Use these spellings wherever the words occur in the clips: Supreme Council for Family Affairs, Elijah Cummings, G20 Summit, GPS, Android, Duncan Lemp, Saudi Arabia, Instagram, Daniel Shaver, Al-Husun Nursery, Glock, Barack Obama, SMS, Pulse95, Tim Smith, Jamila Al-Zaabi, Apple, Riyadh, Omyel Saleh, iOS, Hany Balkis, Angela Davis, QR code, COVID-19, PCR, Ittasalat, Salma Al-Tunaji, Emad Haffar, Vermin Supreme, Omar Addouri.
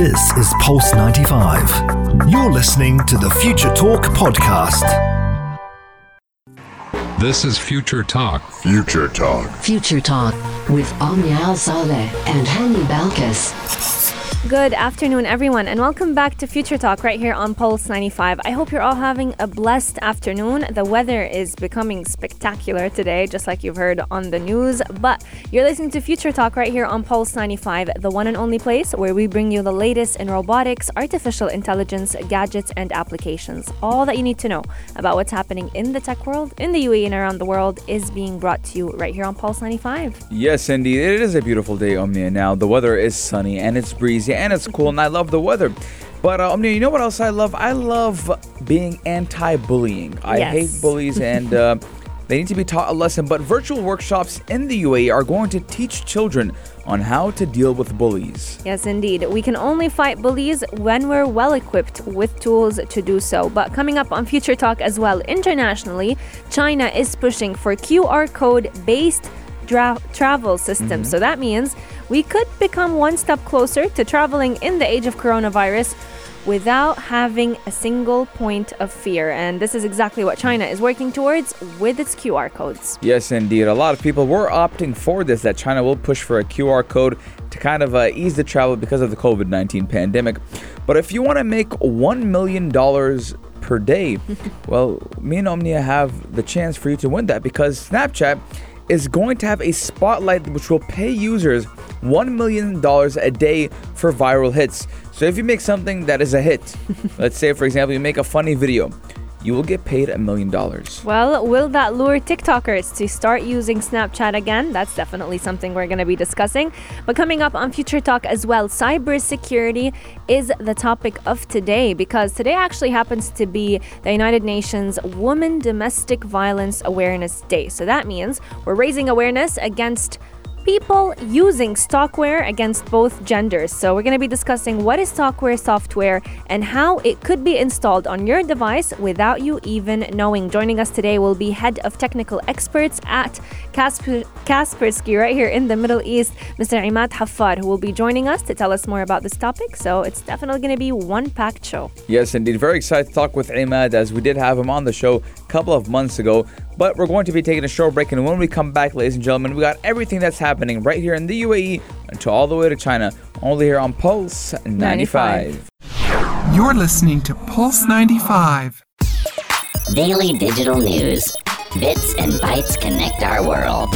This is Pulse95. You're listening to the Future Talk podcast. This is Future Talk. Future Talk. Future Talk with Omyel Saleh and Hany Balkis. Good afternoon, everyone, and welcome back to Future Talk right here on Pulse95. I hope you're all having a blessed afternoon. The weather is becoming spectacular today, just like you've heard on the news. But you're listening to Future Talk right here on Pulse95, the one and only place where we bring you the latest in robotics, artificial intelligence, gadgets, and applications. All that you need to know about what's happening in the tech world, in the UAE, and around the world is being brought to you right here on Pulse95. Yes, indeed. It is a beautiful day, Omnia. Now, the weather is sunny and it's breezy. And it's cool, and I love the weather. But Omnia, you know what else I love? I love being anti-bullying. I hate bullies, and they need to be taught a lesson. But virtual workshops in the UAE are going to teach children on how to deal with bullies. Yes, indeed. We can only fight bullies when we're well-equipped with tools to do so. But coming up on Future Talk as well, internationally, China is pushing for QR code-based travel systems. Mm-hmm. So that means we could become one step closer to traveling in the age of coronavirus without having a single point of fear. And this is exactly what China is working towards with its QR codes. Yes, indeed. A lot of people were opting for this, that China will push for a QR code to kind of ease the travel because of the COVID-19 pandemic. But if you want to make $1 million per day, well, me and Omnia have the chance for you to win that, because Snapchat is going to have a spotlight which will pay users $1 million a day for viral hits. So if you make something that is a hit, let's say, for example, you make a funny video, you will get paid $1 million. Well, will that lure TikTokers to start using Snapchat again? That's definitely something we're going to be discussing. But coming up on Future Talk as well, cybersecurity is the topic of today, because today actually happens to be the United Nations Women Domestic Violence Awareness Day. So that means we're raising awareness against people using stalkerware against both genders. So we're going to be discussing what is stalkerware software and how it could be installed on your device without you even knowing. Joining us today will be head of technical experts at Kaspersky right here in the Middle East, Mr. Emad Haffar, who will be joining us to tell us more about this topic. So it's definitely going to be one packed show. Yes, indeed. Very excited to talk with Emad, as we did have him on the show a couple of months ago. But we're going to be taking a short break, and when we come back, ladies and gentlemen, we got everything that's happening right here in the UAE until all the way to China, only here on Pulse 95. You're listening to Pulse 95. Daily digital news. Bits and bytes connect our world.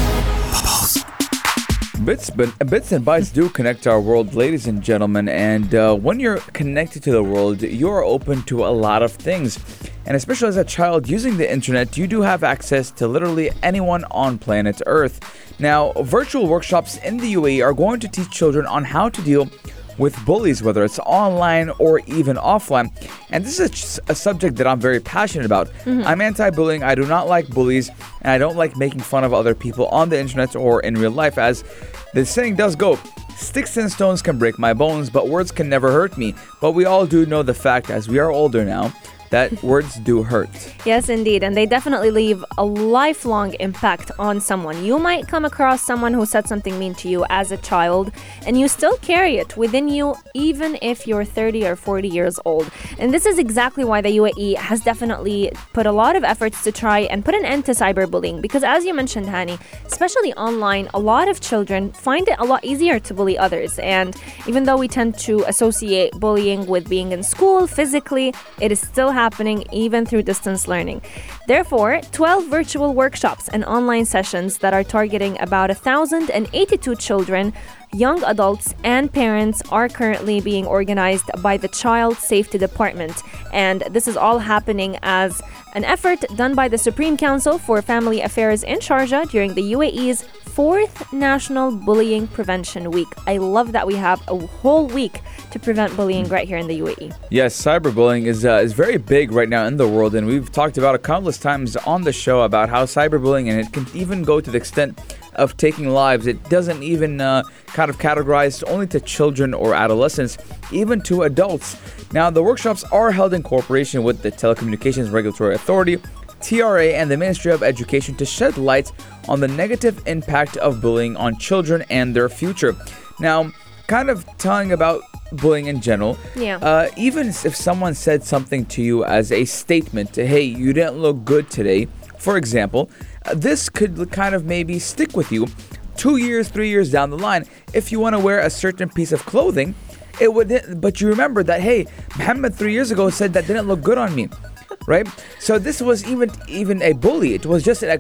Bits and bytes do connect our world, ladies and gentlemen. And when you're connected to the world, you're open to a lot of things. And especially as a child using the internet, you do have access to literally anyone on planet Earth. Now, virtual workshops in the UAE are going to teach children on how to deal with bullies, whether it's online or even offline. And this is a subject that I'm very passionate about. Mm-hmm. I'm anti-bullying. I do not like bullies, and I don't like making fun of other people on the internet or in real life. As the saying does go, sticks and stones can break my bones, but words can never hurt me. But we all do know the fact, as we are older now, that words do hurt. Yes, indeed. And they definitely leave a lifelong impact on someone. You might come across someone who said something mean to you as a child, and you still carry it within you, even if you're 30 or 40 years old. And this is exactly why the UAE has definitely put a lot of efforts to try and put an end to cyberbullying. Because as you mentioned, Hani, especially online, a lot of children find it a lot easier to bully others. And even though we tend to associate bullying with being in school physically, it is still happening even through distance learning. Therefore, 12 virtual workshops and online sessions that are targeting about 1,082 children, young adults, and parents are currently being organized by the Child Safety Department. And this is all happening as an effort done by the Supreme Council for Family Affairs in Sharjah during the UAE's 4th National Bullying Prevention Week. I love that we have a whole week to prevent bullying right here in the UAE. Yes, cyberbullying is very big right now in the world, and we've talked about it countless times on the show about how cyberbullying, and it can even go to the extent of taking lives. It doesn't even kind of categorize only to children or adolescents, even to adults. Now, the workshops are held in cooperation with the Telecommunications Regulatory Authority, TRA, and the Ministry of Education to shed light on the negative impact of bullying on children and their future. Now, kind of telling about bullying in general. Yeah. Even if someone said something to you as a statement, hey, you didn't look good today, for example, this could kind of maybe stick with you 2 years, 3 years down the line. If you want to wear a certain piece of clothing, it would, but you remember that, hey, Muhammad 3 years ago said that didn't look good on me. Right? So this was even a bully. It was just a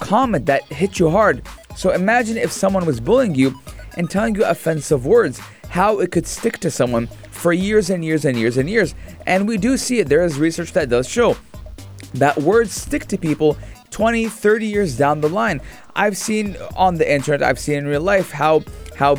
comment that hit you hard. So imagine if someone was bullying you and telling you offensive words, how it could stick to someone for years and years and years and years. And we do see it. There is research that does show that words stick to people 20, 30 years down the line. I've seen on the internet, I've seen in real life how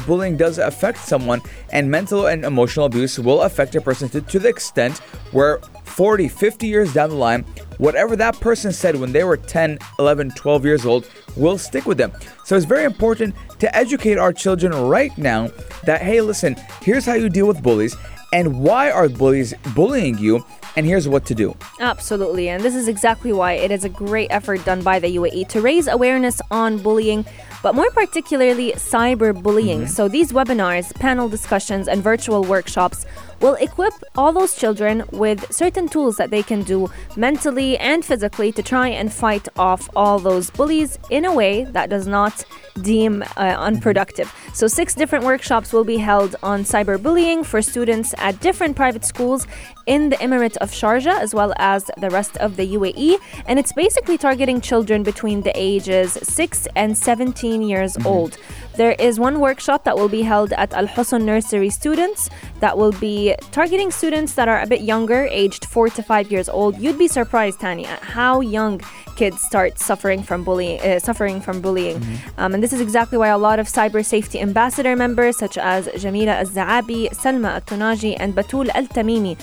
bullying does affect someone, and mental and emotional abuse will affect a person to the extent where 40, 50 years down the line, whatever that person said when they were 10, 11, 12 years old will stick with them. So it's very important to educate our children right now that, hey, listen, here's how you deal with bullies and why are bullies bullying you, and here's what to do. Absolutely, and this is exactly why it is a great effort done by the UAE to raise awareness on bullying, but more particularly cyberbullying. Mm-hmm. So these webinars, panel discussions, and virtual workshops will equip all those children with certain tools that they can do mentally and physically to try and fight off all those bullies in a way that does not deem unproductive. So 6 different workshops will be held on cyberbullying for students at different private schools in the Emirate of Sharjah as well as the rest of the UAE, and it's basically targeting children between the ages 6 and 17 years mm-hmm. old. There is one workshop that will be held at Al-Husun Nursery students that will be targeting students that are a bit younger, aged 4 to 5 years old. You'd be surprised, Tanya, at how young kids start suffering from bullying. Mm-hmm. And this is exactly why a lot of cyber safety ambassador members such as Jamila Al-Zaabi, Salma Al-Tunaji, and Batool Al-Tamimi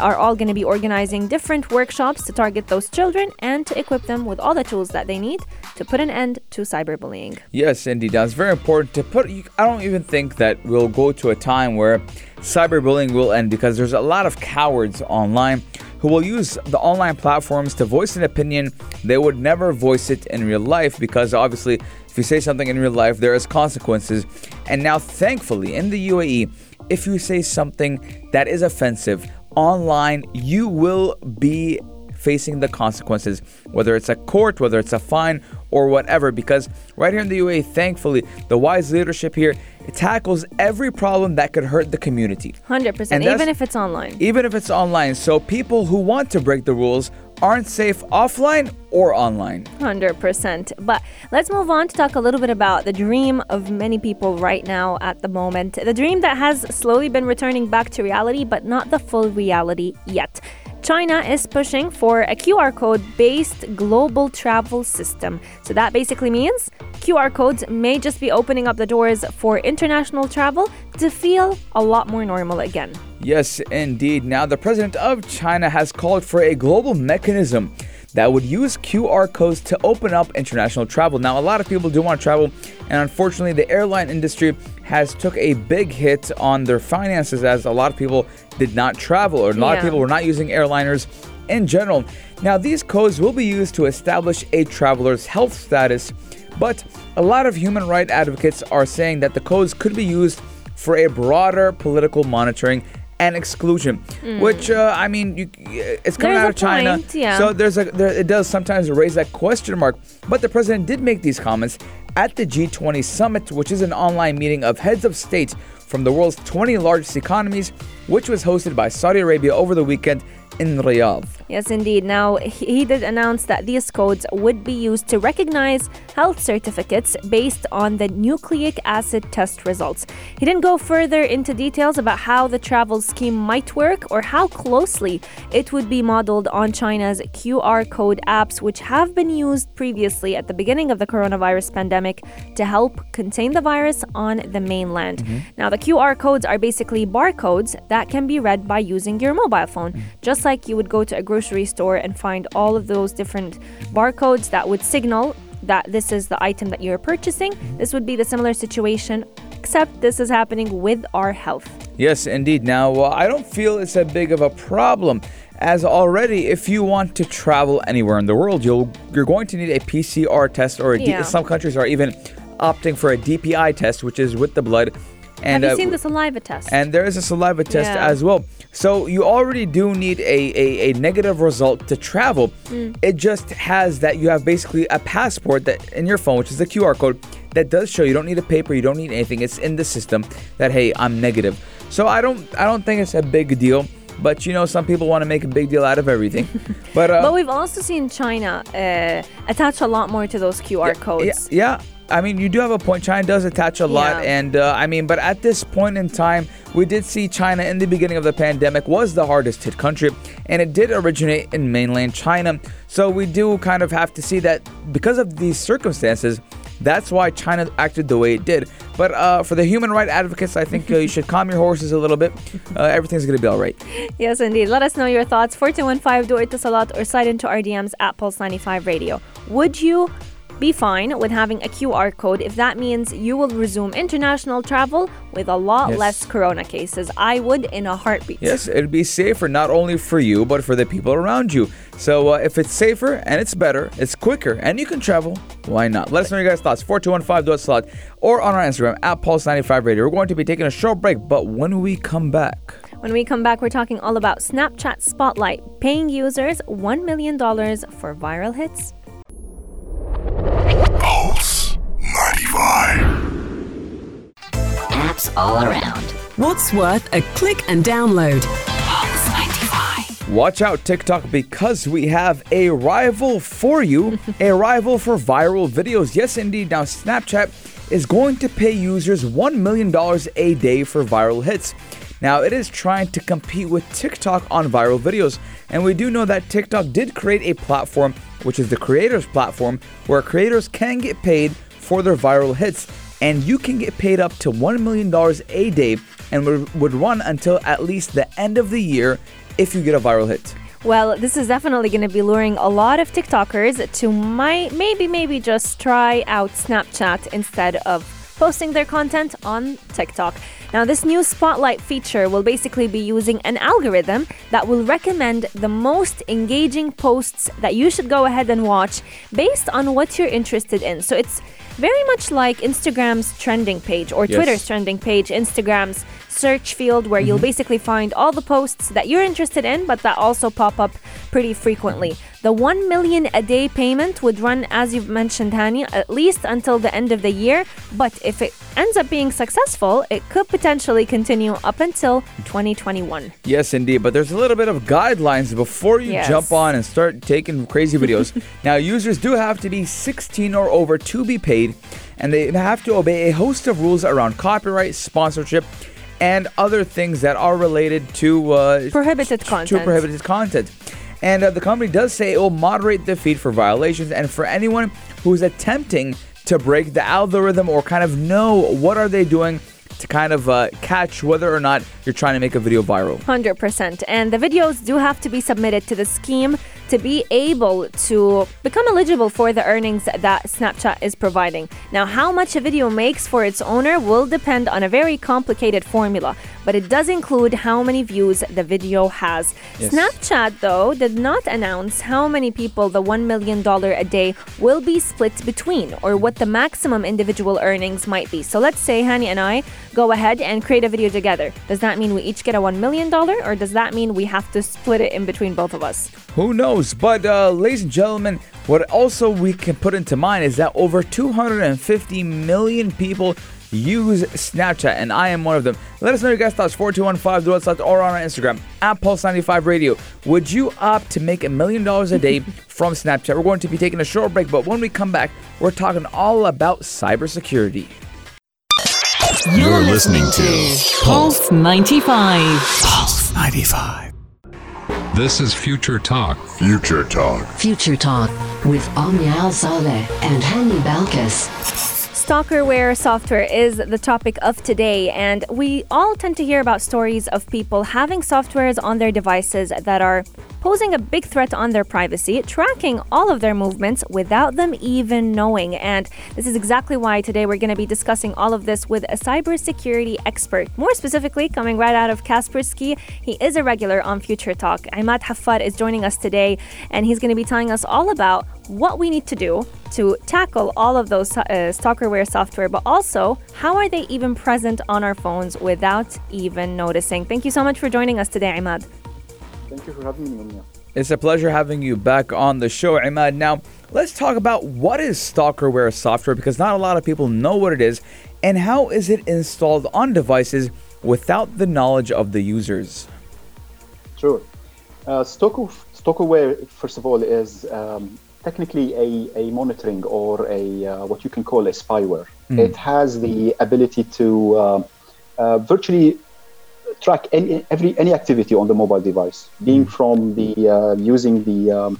are all going to be organizing different workshops to target those children and to equip them with all the tools that they need to put an end to cyberbullying. Yes, indeed. That's very important to put. I don't even think that we'll go to a time where cyberbullying will end, because there's a lot of cowards online who will use the online platforms to voice an opinion. They would never voice it in real life, because obviously if you say something in real life, there is consequences. And now thankfully in the UAE, if you say something that is offensive online, you will be facing the consequences, whether it's a court, whether it's a fine, or whatever, because right here in the UAE, thankfully, the wise leadership here, it tackles every problem that could hurt the community. 100%, even if it's online. Even if it's online. So people who want to break the rules aren't safe offline or online. 100%. But let's move on to talk a little bit about the dream of many people right now at the moment. The dream that has slowly been returning back to reality, but not the full reality yet. China is pushing for a QR code-based global travel system. So that basically means QR codes may just be opening up the doors for international travel to feel a lot more normal again. Yes, indeed. Now, the president of China has called for a global mechanism that would use QR codes to open up international travel. Now, a lot of people do want to travel, and unfortunately, the airline industry has took a big hit on their finances, as a lot of people did not travel, or a lot of people were not using airliners in general. Now, these codes will be used to establish a traveler's health status, but a lot of human rights advocates are saying that the codes could be used for a broader political monitoring and exclusion, which I mean, it's coming out of China, so it does sometimes raise that question mark. But the president did make these comments at the G20 Summit, which is an online meeting of heads of state from the world's 20 largest economies, which was hosted by Saudi Arabia over the weekend in Riyadh. Yes, indeed. Now, he did announce that these codes would be used to recognize health certificates based on the nucleic acid test results. He didn't go further into details about how the travel scheme might work or how closely it would be modeled on China's QR code apps, which have been used previously at the beginning of the coronavirus pandemic to help contain the virus on the mainland. Mm-hmm. Now, the QR codes are basically barcodes that can be read by using your mobile phone, just like you would go to a grocery store and find all of those different barcodes that would signal that this is the item that you're purchasing. This would be the similar situation, except this is happening with our health. Yes, indeed. Now, I don't feel it's a big of a problem, as already if you want to travel anywhere in the world, you're going to need a PCR test, or some countries are even opting for a DPI test, which is with the blood. And have you seen the saliva test? And there is a saliva test as well. So you already do need a negative result to travel. It just has that you have basically a passport that in your phone, which is the QR code, that does show. You don't need a paper. You don't need anything. It's in the system that, hey, I'm negative. So I don't think it's a big deal. But, you know, some people want to make a big deal out of everything. But we've also seen China attach a lot more to those QR codes. Yeah. I mean, you do have a point. China does attach a lot. And, I mean, but at this point in time, we did see China in the beginning of the pandemic was the hardest hit country. And it did originate in mainland China. So we do kind of have to see that because of these circumstances, that's why China acted the way it did. But for the human rights advocates, I think you should calm your horses a little bit. Everything's going to be all right. Yes, indeed. Let us know your thoughts. 4215, do Ittasalat, or slide into our DMs at Pulse95 Radio. Would you be fine with having a QR code if that means you will resume international travel with a lot less corona cases? I would in a heartbeat. Yes, it'd be safer not only for you, but for the people around you. So if it's safer and it's better, it's quicker, and you can travel, why not? Let us know your guys' thoughts, 4215.slot, or on our Instagram, at Pulse95 Radio. We're going to be taking a short break, but when we come back... When we come back, we're talking all about Snapchat Spotlight, paying users $1 million for viral hits. Apps all around. What's worth a click and download? Watch out, TikTok, because we have a rival for you, a rival for viral videos. Yes, indeed. Now, Snapchat is going to pay users $1 million a day for viral hits. Now, it is trying to compete with TikTok on viral videos. And we do know that TikTok did create a platform, which is the creators platform, where creators can get paid for their viral hits. And you can get paid up to $1 million a day and would run until at least the end of the year if you get a viral hit. Well, this is definitely going to be luring a lot of TikTokers to maybe just try out Snapchat instead of posting their content on TikTok. Now, this new Spotlight feature will basically be using an algorithm that will recommend the most engaging posts that you should go ahead and watch based on what you're interested in. So it's very much like Instagram's trending page or Twitter's trending page, Instagram's search field, where you'll basically find all the posts that you're interested in, but that also pop up pretty frequently. The $1 million a day payment would run, as you've mentioned, Hany, at least until the end of the year. But if it ends up being successful, it could potentially continue up until 2021. Yes, indeed. But there's a little bit of guidelines before you jump on and start taking crazy videos. Now, users do have to be 16 or over to be paid, and they have to obey a host of rules around copyright, sponsorship, and other things that are related to prohibited content. And the company does say it will moderate the feed for violations and for anyone who's attempting to break the algorithm or kind of know what are they doing to kind of catch whether or not you're trying to make a video viral. 100%. And the videos do have to be submitted to the scheme to be able to become eligible for the earnings that Snapchat is providing. Now, how much a video makes for its owner will depend on a very complicated formula, but it does include how many views the video has. Yes. Snapchat, though, did not announce how many people the $1 million a day will be split between or what the maximum individual earnings might be. So let's say Hany and I go ahead and create a video together. Does that mean we each get a $1 million or does that mean we have to split it in between both of us? Who knows? But ladies and gentlemen, what also we can put into mind is that over 250 million people use Snapchat, and I am one of them. Let us know your guys' thoughts, 4215, or on our Instagram, at Pulse95 Radio. Would you opt to make $1 million a day from Snapchat? We're going to be taking a short break, but when we come back, we're talking all about cybersecurity. You're listening to Pulse95. Pulse95. This is Future Talk. Future Talk. Future Talk with Omyel Saleh and Hany Balkis. Stalkerware software is the topic of today, and we all tend to hear about stories of people having softwares on their devices that are posing a big threat on their privacy, tracking all of their movements without them even knowing. And this is exactly why today we're going to be discussing all of this with a cybersecurity expert, more specifically coming right out of Kaspersky. He is a regular on Future Talk. Emad Haffar is joining us today, and he's going to be telling us all about what we need to do to tackle all of those stalkerware software, but also how are they even present on our phones without even noticing. Thank you so much for joining us today, Emad. Thank you for having me, Omnia. It's a pleasure having you back on the show, Emad. Now, let's talk about what is stalkerware software, because not a lot of people know what it is, and how is it installed on devices without the knowledge of the users? Sure. Stalkerware, first of all, is technically a monitoring or a what you can call a spyware. It has the ability to virtually track any activity on the mobile device, being from the using the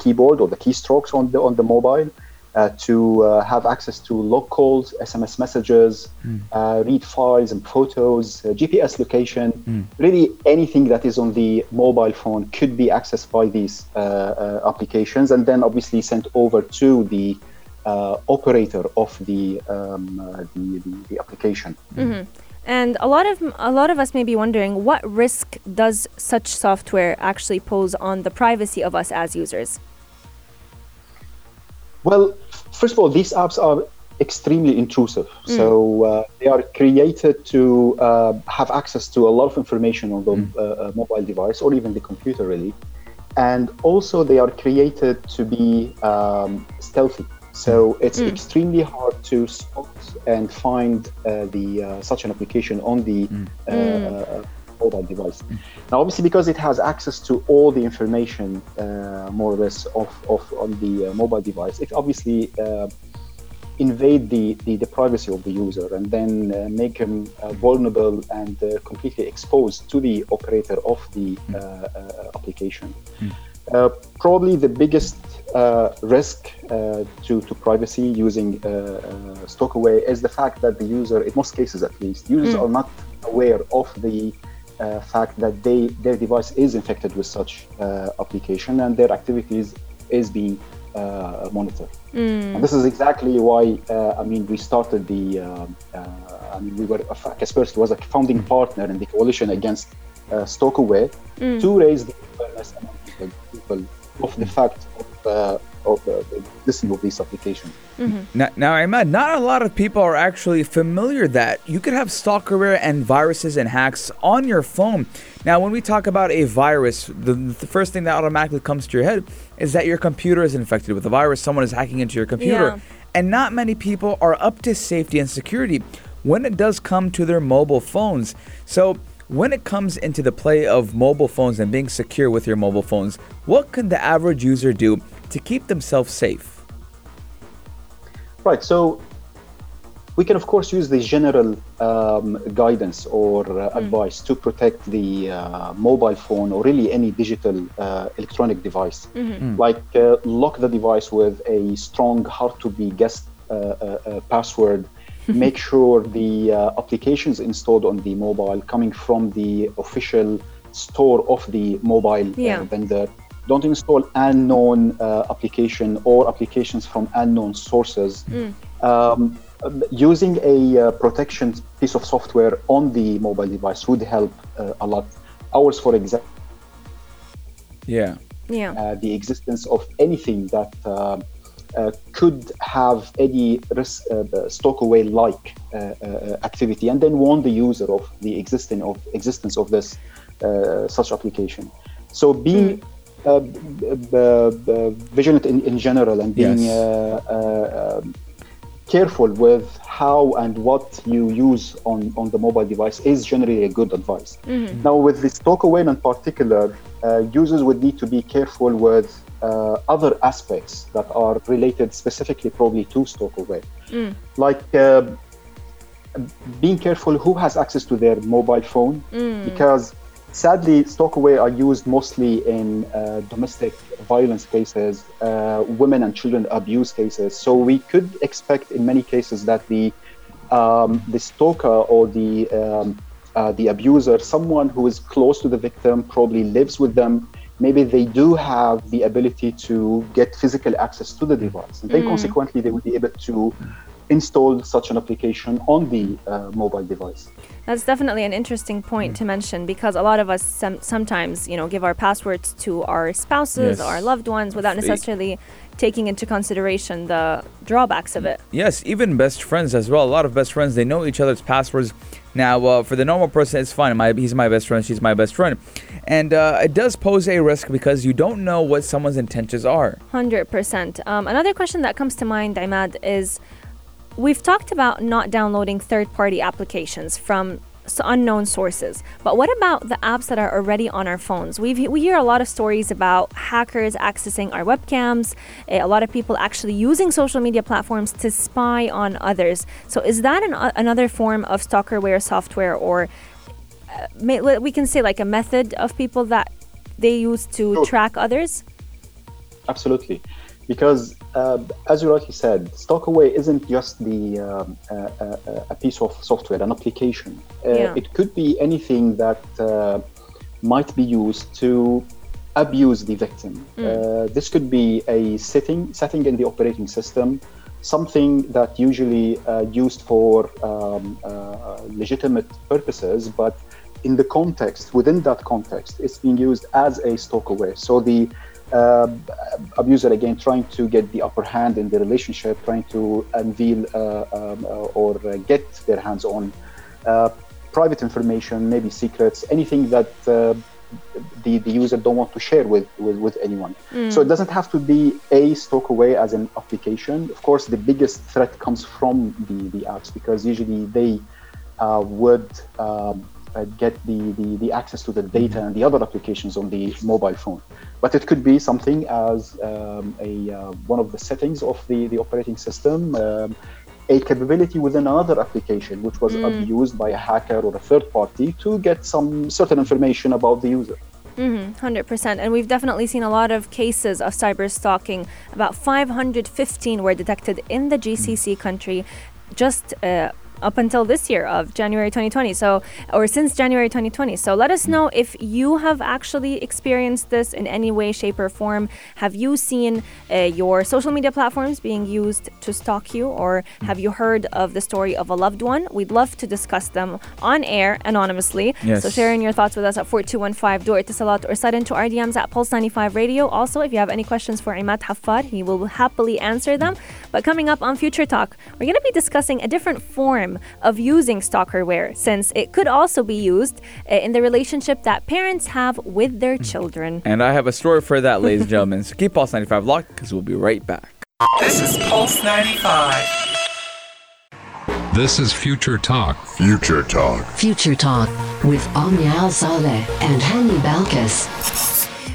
keyboard or the keystrokes on the mobile, to have access to log calls, SMS messages, read files and photos, GPS location. Really anything that is on the mobile phone could be accessed by these applications, and then obviously sent over to the operator of the application. And a lot of us may be wondering, what risk does such software actually pose on the privacy of us as users? Well, first of all, these apps are extremely intrusive. So they are created to have access to a lot of information on the mobile device or even the computer, really. And also they are created to be stealthy. So it's extremely hard to spot and find such an application on the mobile device. Now, obviously, because it has access to all the information, more or less, of on the mobile device, it obviously invades the privacy of the user, and then make him vulnerable and completely exposed to the operator of the application. Probably the biggest risk to privacy using stalkerware is the fact that the user, in most cases at least, users are not aware of the fact that their device is infected with such application, and their activities is being monitored. And this is exactly why we started the. Kaspersky was a founding partner in the coalition against stalkerware to raise the awareness among people of the fact of the existence of these applications. Now, Emad, not a lot of people are actually familiar that you could have stalkerware and viruses and hacks on your phone. Now, when we talk about a virus, the first thing that automatically comes to your head is that your computer is infected with a virus. Someone is hacking into your computer. Yeah. And not many people are up to safety and security when it does come to their mobile phones. So when it comes into the play of mobile phones and being secure with your mobile phones, what can the average user do to keep themselves safe? Right, so we can of course use the general guidance or advice to protect the mobile phone or really any digital electronic device. Like lock the device with a strong, hard to be guessed password. Make sure the applications installed on the mobile coming from the official store of the mobile vendor. Don't install unknown application or applications from unknown sources. Using a protection piece of software on the mobile device would help a lot. Ours, for example, the existence of anything that could have any risk, stalkerware-like activity, and then warn the user of the existence of this such application. So being vigilant in general, and being careful with how and what you use on the mobile device is generally a good advice. Now, with the stalkerware in particular, users would need to be careful with other aspects that are related specifically probably to stalkerware, like being careful who has access to their mobile phone, because sadly stalkerware are used mostly in domestic violence cases, women and children abuse cases. So we could expect in many cases that the stalker or the abuser, someone who is close to the victim, probably lives with them, maybe they do have the ability to get physical access to the device. And then consequently, they will be able to install such an application on the mobile device. That's definitely an interesting point to mention, because a lot of us sometimes, you know, give our passwords to our spouses, or our loved ones, without necessarily taking into consideration the drawbacks of it. Yes, even best friends as well. A lot of best friends, they know each other's passwords. Now, for the normal person, it's fine. He's my best friend, she's my best friend. And it does pose a risk because you don't know what someone's intentions are. 100%. Another question that comes to mind, Imad, is we've talked about not downloading third-party applications from unknown sources. But what about the apps that are already on our phones? We hear a lot of stories about hackers accessing our webcams, a lot of people actually using social media platforms to spy on others. So is that another form of stalkerware software, or we can say like a method of people that they use to track others? Absolutely. Because as you rightly said, stalkerware isn't just a piece of software, an application. It could be anything that might be used to abuse the victim. This could be a setting in the operating system, something that usually used for legitimate purposes, but in the context, within that context, it's being used as a stalkerware. So the abuser, again, trying to get the upper hand in the relationship, trying to unveil or get their hands on private information, maybe secrets, anything that the user don't want to share with anyone. So it doesn't have to be a stalkerware as an application. Of course, the biggest threat comes from the apps, because usually they would get the access to the data and the other applications on the mobile phone. But it could be something as one of the settings of the operating system, a capability within another application which was abused by a hacker or a third party to get some certain information about the user. 100%. And we've definitely seen a lot of cases of cyber stalking. About 515 were detected in the GCC country just up until this year of January 2020, since January 2020. So let us know if you have actually experienced this in any way, shape, or form. Have you seen your social media platforms being used to stalk you, or have you heard of the story of a loved one? We'd love to discuss them on air anonymously. Yes. So sharing your thoughts with us at 4215 Door Itisalat or send into our DMs at Pulse95 Radio. Also, if you have any questions for Emad Haffar, he will happily answer them. But coming up on Future Talk, we're going to be discussing a different form of using stalkerware, since it could also be used in the relationship that parents have with their children. And I have a story for that, ladies and gentlemen. So keep Pulse 95 locked, because we'll be right back. This is Pulse 95. This is Future Talk. Future Talk. Future Talk with Omyel Saleh and Hany Balkis.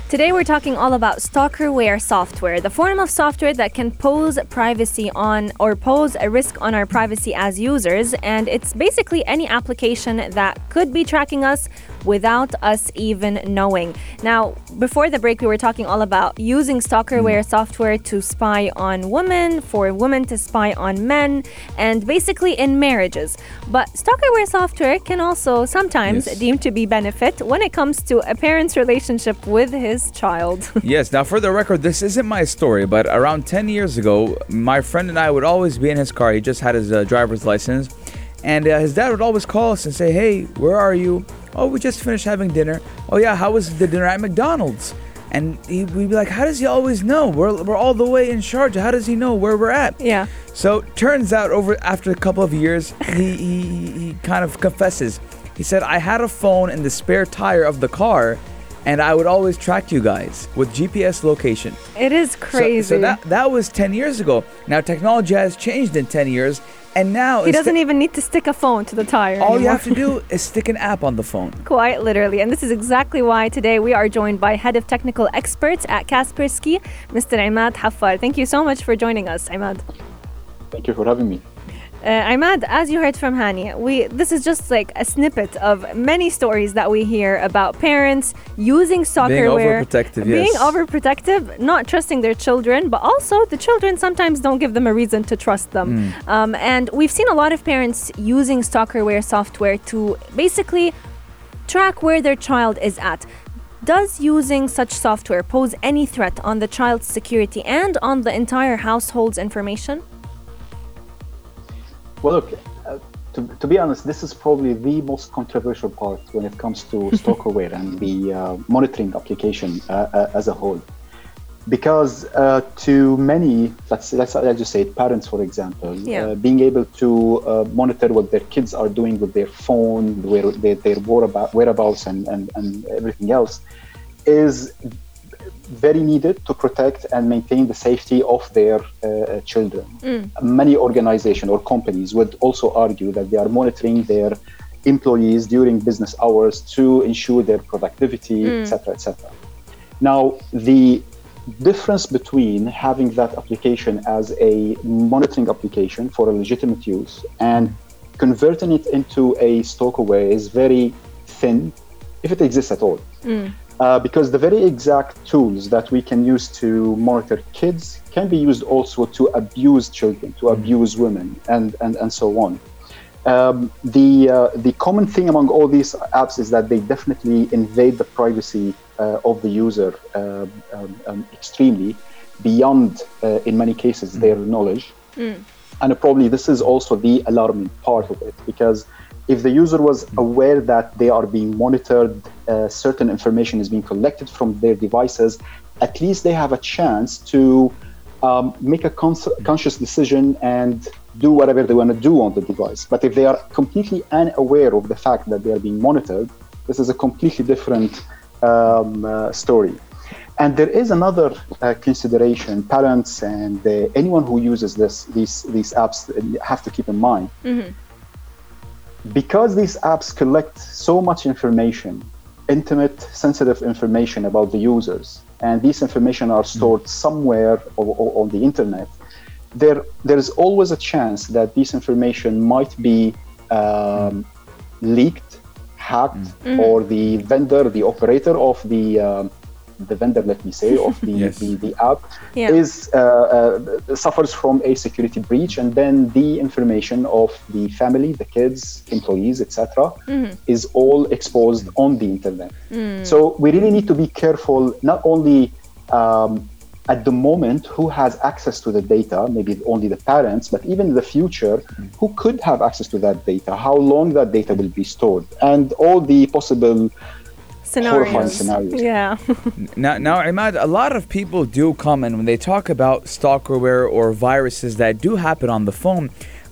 Today we're talking all about stalkerware software, the form of software that can pose a risk on our privacy as users, and it's basically any application that could be tracking us without us even knowing. Now, before the break, we were talking all about using stalkerware software to spy on women, for women to spy on men, and basically in marriages. But stalkerware software can also sometimes deemed to be benefit when it comes to a parent's relationship with his child. Yes, now for the record, this isn't my story, but around 10 years ago, my friend and I would always be in his car. He just had his driver's license, and his dad would always call us and say, "Hey, where are you? Oh, we just finished having dinner. Oh yeah, how was the dinner at McDonald's?" And we'd be like, "How does he always know? We're all the way in Sharjah. How does he know where we're at?" Yeah. So turns out after a couple of years, he kind of confesses. He said, "I had a phone in the spare tire of the car, and I would always track you guys with GPS location." It is crazy. So that was 10 years ago. Now, technology has changed in 10 years. And now he doesn't even need to stick a phone to the tire. All you have to do is stick an app on the phone. Quite literally. And this is exactly why today we are joined by Head of Technical Experts at Kaspersky, Mr. Emad Haffar. Thank you so much for joining us, Imad. Thank you for having me. Imad, as you heard from Hani, this is just like a snippet of many stories that we hear about parents using stalkerware, being overprotective, not trusting their children, but also the children sometimes don't give them a reason to trust them. And we've seen a lot of parents using stalkerware software to basically track where their child is at. Does using such software pose any threat on the child's security and on the entire household's information? Well, look, to be honest, this is probably the most controversial part when it comes to stalkerware and the monitoring application as a whole. Because to many, let's just say parents, for example, being able to monitor what their kids are doing with their phone, their whereabouts and everything else is very needed to protect and maintain the safety of their children. Many organizations or companies would also argue that they are monitoring their employees during business hours to ensure their productivity, etc., etc. Now, the difference between having that application as a monitoring application for a legitimate use and converting it into a stalkerware is very thin, if it exists at all. Because the very exact tools that we can use to monitor kids can be used also to abuse children, to abuse women, and so on. The common thing among all these apps is that they definitely invade the privacy of the user extremely, beyond, in many cases, their knowledge. And probably this is also the alarming part of it, because if the user was aware that they are being monitored, certain information is being collected from their devices, at least they have a chance to make a conscious decision and do whatever they want to do on the device. But if they are completely unaware of the fact that they are being monitored, this is a completely different story. And there is another consideration. Parents and anyone who uses these apps have to keep in mind. Because these apps collect so much information, intimate, sensitive information about the users, and these information are stored somewhere or on the internet, there is always a chance that this information might be leaked, hacked, or the vendor, the operator of the vendor, let me say, of the the app is suffers from a security breach, and then the information of the family, the kids, employees, etc., is all exposed on the internet. So we really need to be careful, not only at the moment who has access to the data, maybe only the parents, but even in the future, who could have access to that data, how long that data will be stored, and all the possible scenarios. Yeah. Now, Emad, a lot of people do comment when they talk about stalkerware or viruses that do happen on the phone.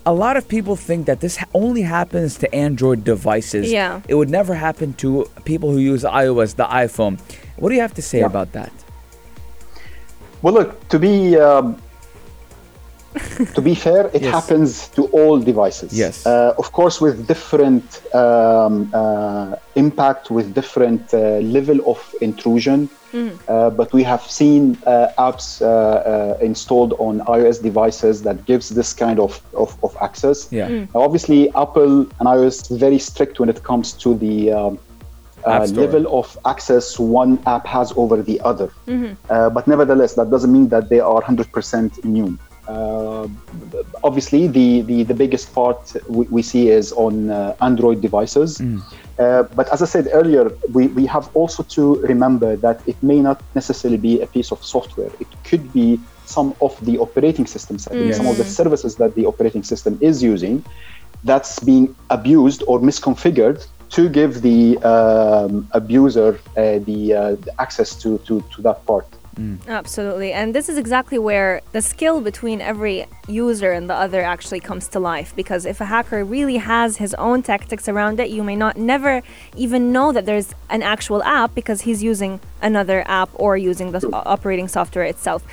A lot of people think that this only happens to Android devices. Yeah. It would never happen to people who use iOS, the iPhone. What do you have to say about that? Well, look, to be fair, it happens to all devices. Yes. Of course, with different impact, with different level of intrusion. But we have seen apps installed on iOS devices that gives this kind of access. Yeah. Now, obviously, Apple and iOS are very strict when it comes to the level of access one app has over the other. But nevertheless, that doesn't mean that they are 100% immune. Obviously, the biggest part we see is on Android devices. But as I said earlier, we have also to remember that it may not necessarily be a piece of software. It could be some of the operating systems, some of the services that the operating system is using that's being abused or misconfigured to give the abuser the access to that part. Absolutely. And this is exactly where the skill between every user and the other actually comes to life, because if a hacker really has his own tactics around it, you may never even know that there's an actual app because he's using another app or using the operating software itself.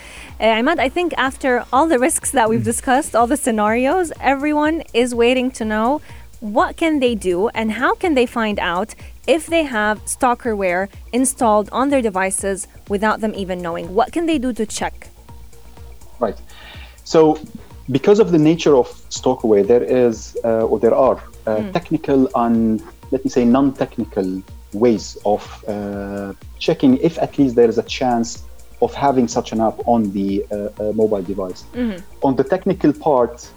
Emad, I think after all the risks that we've discussed, all the scenarios, everyone is waiting to know what can they do and how can they find out if they have stalkerware installed on their devices without them even knowing. What can they do to check? Right. So because of the nature of stalkerware, there are technical and, let me say, non-technical ways of checking if at least there is a chance of having such an app on the mobile device. On the technical part,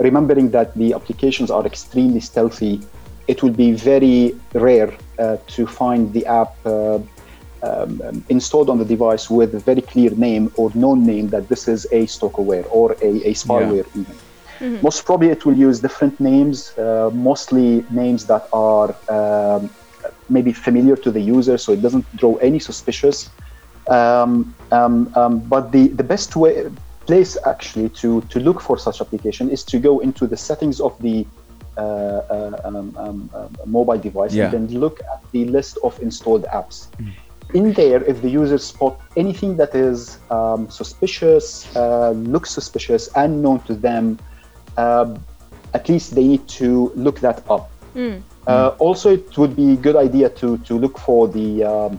remembering that the applications are extremely stealthy, it would be very rare to find the app installed on the device with a very clear name or known name that this is a stalkerware or a spyware even. Mm-hmm. Most probably it will use different names, mostly names that are maybe familiar to the user, so it doesn't draw any suspicious. But the best place actually to look for such application is to go into the settings of the mobile device and then look at the list of installed apps. Mm. In there, if the user spot anything that is suspicious, looks suspicious and known to them, at least they need to look that up. Mm. Also, it would be a good idea to look for the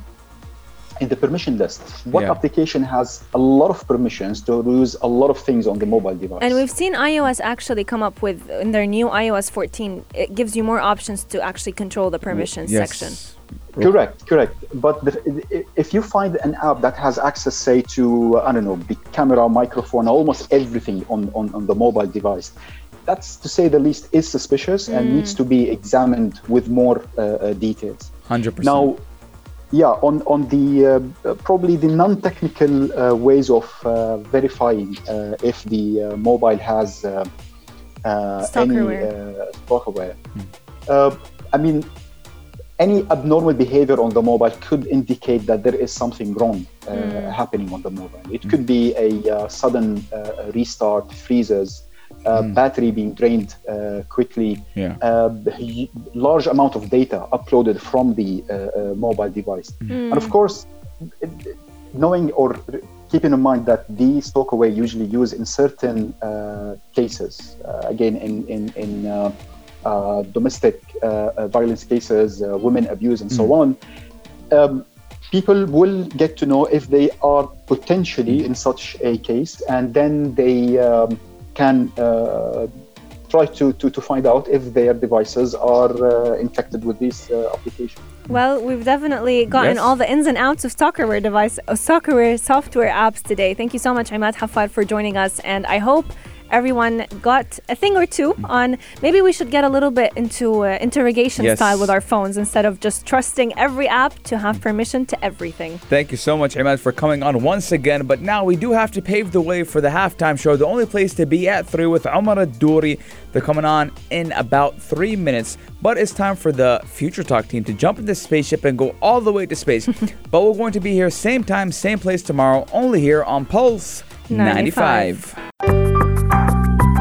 in the permission list. What application has a lot of permissions to use a lot of things on the mobile device? And we've seen iOS actually come up with, in their new iOS 14, it gives you more options to actually control the permissions section. Correct. But if you find an app that has access, say, to, I don't know, big camera, microphone, almost everything on the mobile device, that's, to say the least, is suspicious and needs to be examined with more details. 100%. Now, on the probably the non-technical ways of verifying if the mobile has any stalkerware. I mean, any abnormal behavior on the mobile could indicate that there is something wrong happening on the mobile. It could be a sudden restart, freezes, battery being drained quickly, large amount of data uploaded from the mobile device. And of course, knowing or keeping in mind that the stalkerware usually used in certain cases, again, in domestic violence cases, women abuse, and so on, people will get to know if they are potentially in such a case, and then they can try to find out if their devices are infected with this application. Well, we've definitely gotten all the ins and outs of stalkerware stalkerware software apps today. Thank you so much, Emad Haffar, for joining us, and I hope everyone got a thing or two on maybe we should get a little bit into interrogation style with our phones instead of just trusting every app to have permission to everything. Thank you so much, Emad, for coming on once again. But now we do have to pave the way for the halftime show, the only place to be at 3 with Omar Addouri. They're coming on in about 3 minutes. But it's time for the Future Talk team to jump in the spaceship and go all the way to space. But we're going to be here same time, same place tomorrow, only here on Pulse 95.